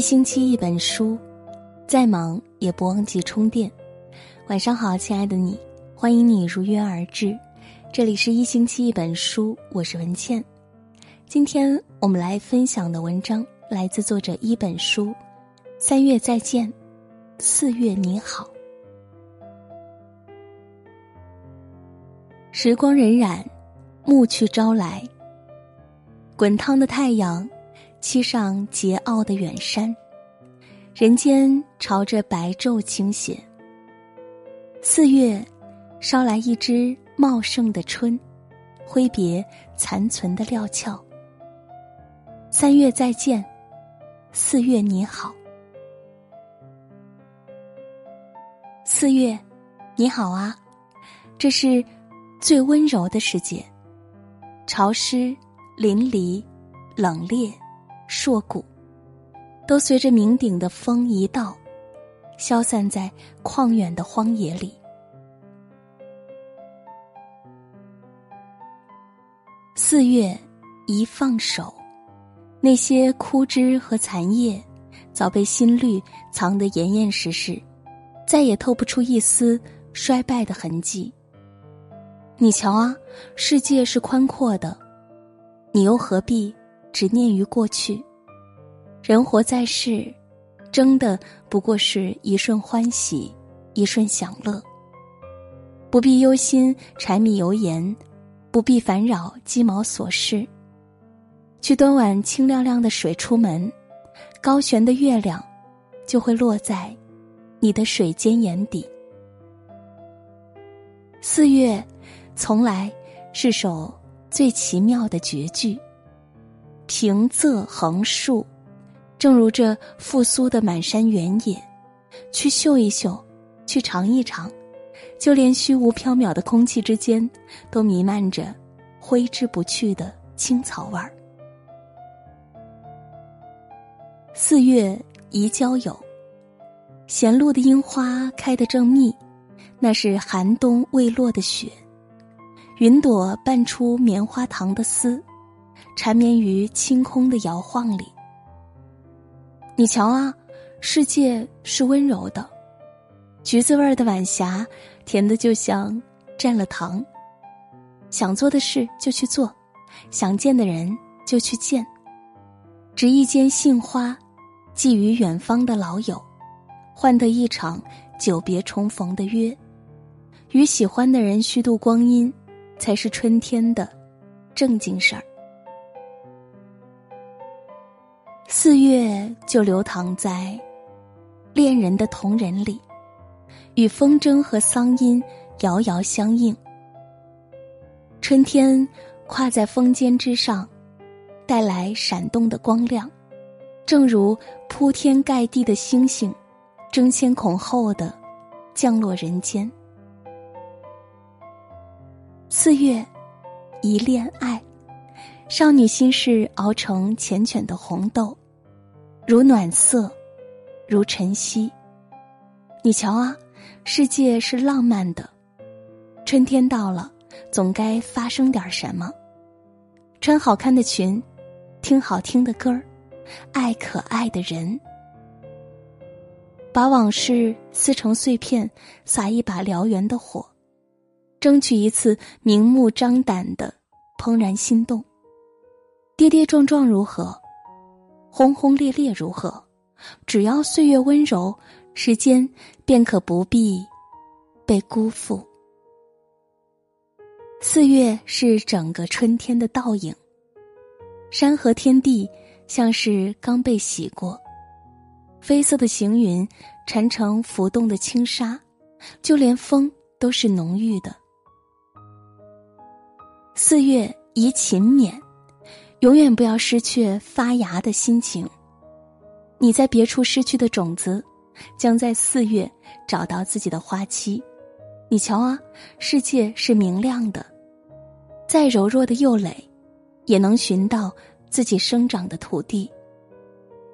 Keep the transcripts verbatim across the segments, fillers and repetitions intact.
一星期一本书，再忙也不忘记充电。晚上好，亲爱的你，欢迎你如约而至，这里是一星期一本书，我是文倩。今天我们来分享的文章来自作者一本书，三月再见，四月你好。时光荏苒，暮去朝来，滚烫的太阳栖上桀骜的远山，人间朝着白昼倾斜。四月捎来一枝茂盛的春，挥别残存的料峭。三月再见，四月你好。四月你好啊，这是最温柔的时节，潮湿淋漓冷冽硕骨都随着鸣鼎的风一道消散在旷远的荒野里。四月一放手，那些枯枝和残叶早被新绿藏得严严实实，再也透不出一丝衰败的痕迹。你瞧啊，世界是宽阔的，你又何必执念于过去？人活在世，争的不过是一瞬欢喜，一瞬享乐，不必忧心柴米油盐，不必烦扰鸡毛琐事。去端碗清亮亮的水出门，高悬的月亮就会落在你的水间眼底。四月从来是首最奇妙的绝句，平仄横竖，正如这复苏的满山原野，去嗅一嗅，去尝一尝，就连虚无缥缈的空气之间都弥漫着挥之不去的青草味儿。四月宜交友，闲路的樱花开得正密，那是寒冬未落的雪，云朵伴出棉花糖的丝，缠绵于清空的摇晃里。你瞧啊，世界是温柔的，橘子味的晚霞甜得就像蘸了糖。想做的事就去做，想见的人就去见，执一间杏花寄予远方的老友，换得一场久别重逢的约，与喜欢的人虚度光阴，才是春天的正经事儿。四月就流淌在恋人的瞳仁里，与风筝和桑音遥遥相应。春天跨在风尖之上，带来闪动的光亮，正如铺天盖地的星星争先恐后的降落人间。四月一恋爱，少女心事熬成浅浅的红豆，如暖色，如晨曦。你瞧啊，世界是浪漫的，春天到了，总该发生点什么。穿好看的裙，听好听的歌，爱可爱的人，把往事撕成碎片，撒一把燎原的火，争取一次明目张胆的怦然心动。跌跌撞撞如何，轰轰烈烈如何，只要岁月温柔，时间便可不必被辜负。四月是整个春天的倒影，山河天地像是刚被洗过，绯色的行云缠成浮动的轻纱，就连风都是浓郁的。四月宜勤勉，永远不要失去发芽的心情。你在别处失去的种子，将在四月找到自己的花期。你瞧啊，世界是明亮的，再柔弱的幼蕾，也能寻到自己生长的土地。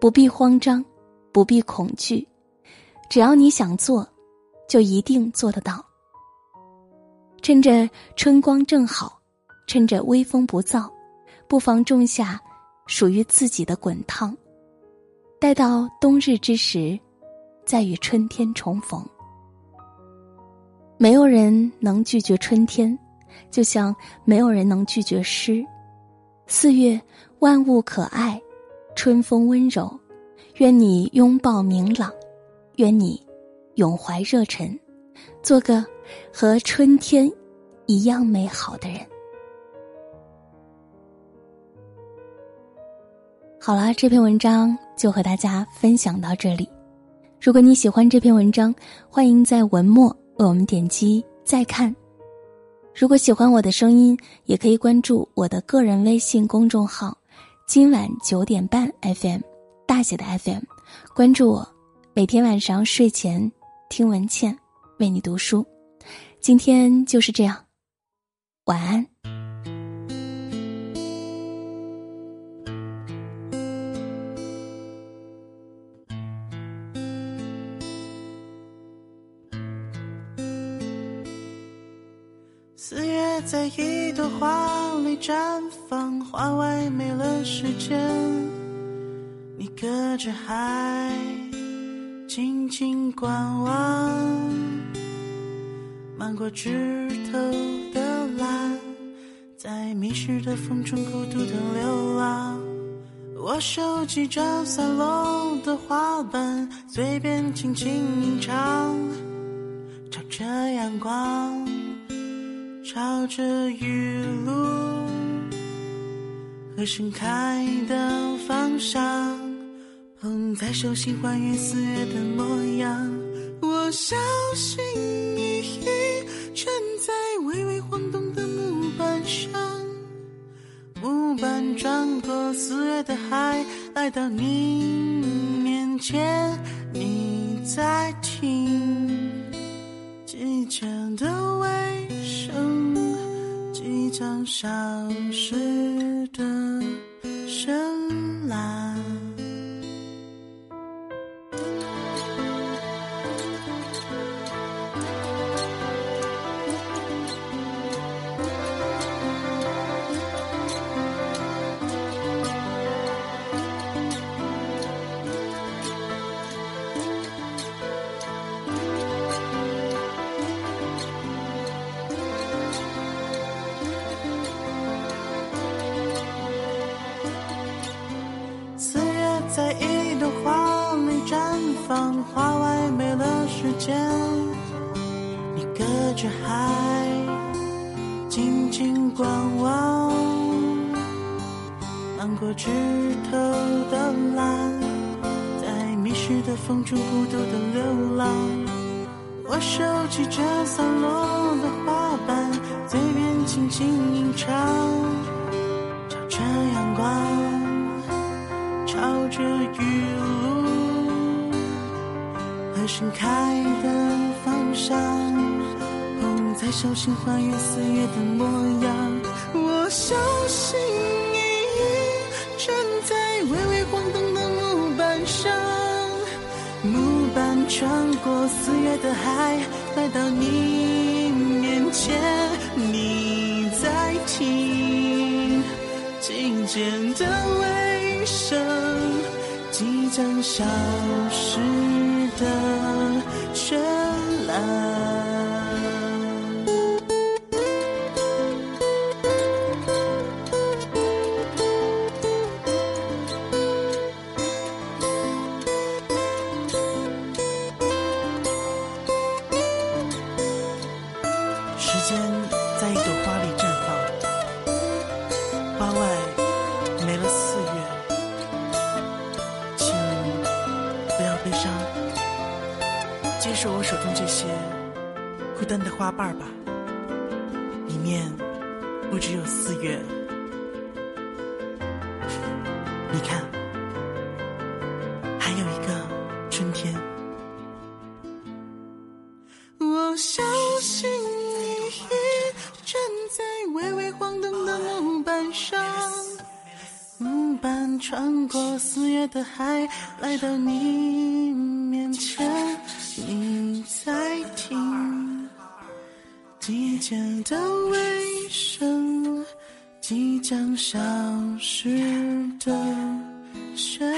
不必慌张，不必恐惧，只要你想做，就一定做得到。趁着春光正好，趁着微风不燥，不妨种下属于自己的滚烫，待到冬日之时，再与春天重逢。没有人能拒绝春天，就像没有人能拒绝诗。四月万物可爱，春风温柔，愿你拥抱明朗，愿你永怀热忱，做个和春天一样美好的人。好啦，这篇文章就和大家分享到这里。如果你喜欢这篇文章，欢迎在文末为我们点击再看。如果喜欢我的声音，也可以关注我的个人微信公众号今晚九点半 F M， 大写的 F M， 关注我，每天晚上睡前听文倩为你读书。今天就是这样，晚安。四月在一朵花里绽放，花外没了时间，你隔着海静静观望，漫过枝头的蓝，在迷失的风中孤独的流浪。我收集着散落的花瓣，随便轻轻吟唱，朝着阳光，朝着雨露和盛开的方向，捧在手心还原四月的模样。我小心翼翼站在微微晃动的木板上，木板转过四月的海，来到你面前。你在听机场的尾声，机场消失的深蓝。在一朵花里绽放，花外没了时间，你隔着海静静观望，漫过枝头的蓝，在迷失的风中孤独的流浪。我收集着散落的花瓣，嘴边轻轻吟唱，朝着阳光，朝着雨露和盛开的方向，捧在手心还原四月的模样。我小心翼翼站在微微晃动的木板上，木板穿过四月的海，来到你面前。你在听琴键的尾声，即将消失的绚烂。时间在一朵花里绽放，花外没了四月，悲伤，接受我手中这些孤单的花瓣吧，里面不只有四月。你看，还有一个春天。我小心翼翼站在微微晃动的木板上，木板穿过四月的海，来到你面前。你在听季节的尾声，即将消失的旋律。